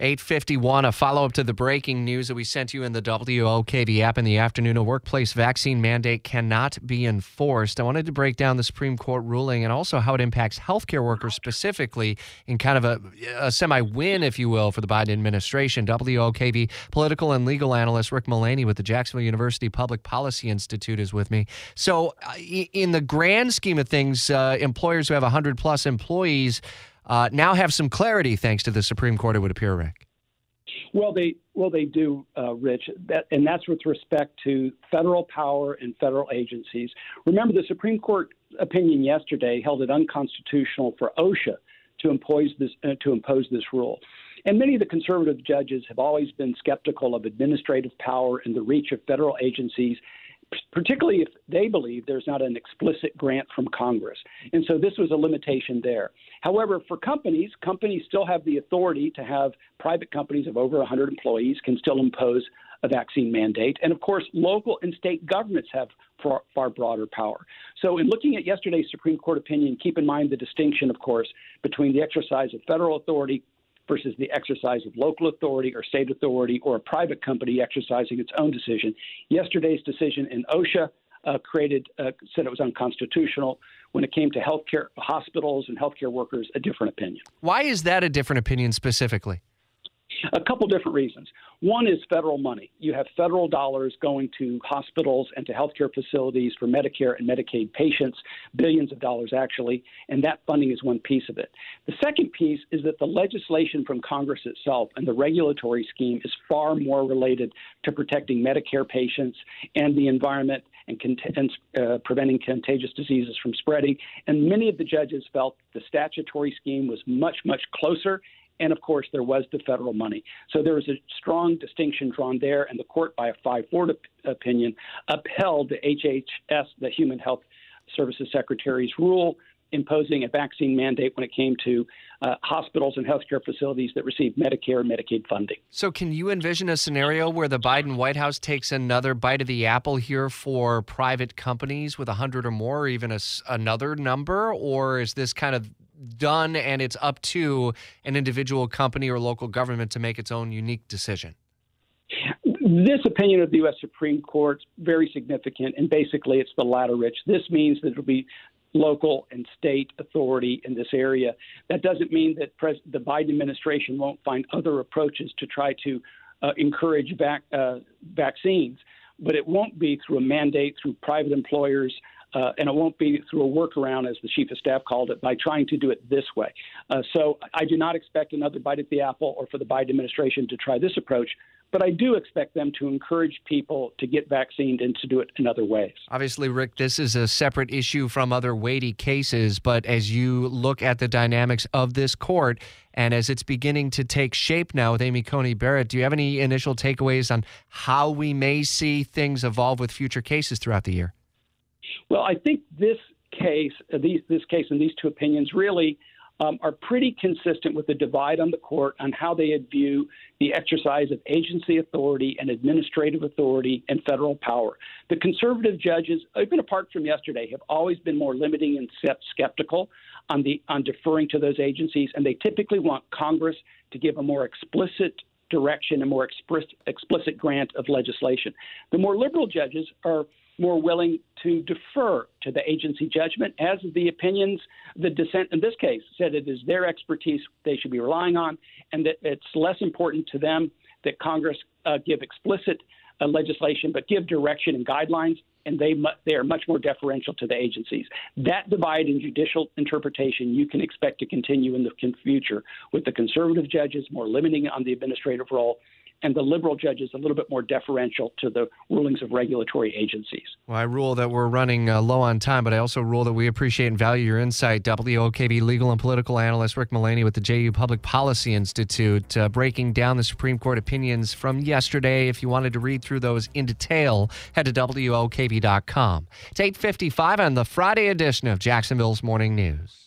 8:51, a follow-up to the breaking news that we sent you in the WOKV app in the afternoon. A workplace vaccine mandate cannot be enforced. I wanted to break down the Supreme Court ruling and also how it impacts healthcare workers specifically in kind of a semi-win, if you will, for the Biden administration. WOKV political and legal analyst Rick Mullaney with the Jacksonville University Public Policy Institute is with me. So in the grand scheme of things, employers who have 100-plus employees now have some clarity thanks to the Supreme Court, it would appear, Rick. Well, they do, Rich, and that's with respect to federal power and federal agencies. Remember, the Supreme Court opinion yesterday held it unconstitutional for OSHA to impose this rule. And many of the conservative judges have always been skeptical of administrative power and the reach of federal agencies, particularly if they believe there's not an explicit grant from Congress. And so this was a limitation there. However, for companies still have the authority to have private companies of over 100 employees can still impose a vaccine mandate. And of course, local and state governments have far, far broader power. So in looking at yesterday's Supreme Court opinion, keep in mind the distinction, of course, between the exercise of federal authority versus the exercise of local authority or state authority or a private company exercising its own decision. Yesterday's decision in OSHA said it was unconstitutional. When it came to healthcare, hospitals and healthcare workers, a different opinion. Why is that a different opinion specifically? A couple different reasons. One is federal money. You have federal dollars going to hospitals and to healthcare facilities for Medicare and Medicaid patients, billions of dollars actually, and that funding is one piece of it. The second piece is that the legislation from Congress itself and the regulatory scheme is far more related to protecting Medicare patients and the environment and preventing contagious diseases from spreading. And many of the judges felt the statutory scheme was much, much closer. And, of course, there was the federal money. So there was a strong distinction drawn there, and the court, by a 5-4 opinion, upheld the HHS, the Human Health Services Secretary's rule, imposing a vaccine mandate when it came to hospitals and healthcare facilities that receive Medicare and Medicaid funding. So can you envision a scenario where the Biden White House takes another bite of the apple here for private companies with 100 or more, or even another number, or is this kind of done and it's up to an individual company or local government to make its own unique decision? This opinion of the U.S. Supreme Court is very significant, and basically it's the latter, Rich. This means that it will be local and state authority in this area. That doesn't mean that the Biden administration won't find other approaches to try to encourage vaccines, but it won't be through a mandate, through private employers, and it won't be through a workaround, as the chief of staff called it, by trying to do it this way. So I do not expect another bite at the apple or for the Biden administration to try this approach, but I do expect them to encourage people to get vaccinated and to do it in other ways. Obviously, Rick, this is a separate issue from other weighty cases, but as you look at the dynamics of this court and as it's beginning to take shape now with Amy Coney Barrett, do you have any initial takeaways on how we may see things evolve with future cases throughout the year? Well, I think this case and these two opinions really are pretty consistent with the divide on the court on how they view the exercise of agency authority and administrative authority and federal power. The conservative judges, even apart from yesterday, have always been more limiting and skeptical on deferring to those agencies, and they typically want Congress to give a more explicit direction and more explicit grant of legislation. The more liberal judges are more willing to defer to the agency judgment, as the dissent in this case said it is their expertise they should be relying on, and that it's less important to them that Congress give explicit legislation but give direction and guidelines, and they are much more deferential to the agencies. That divide in judicial interpretation you can expect to continue in the future, with the conservative judges more limiting on the administrative role, and the liberal judges a little bit more deferential to the rulings of regulatory agencies. Well, I rule that we're running low on time, but I also rule that we appreciate and value your insight. WOKV legal and political analyst Rick Mullaney with the JU Public Policy Institute, breaking down the Supreme Court opinions from yesterday. If you wanted to read through those in detail, head to WOKV.com. It's 8:55 on the Friday edition of Jacksonville's Morning News.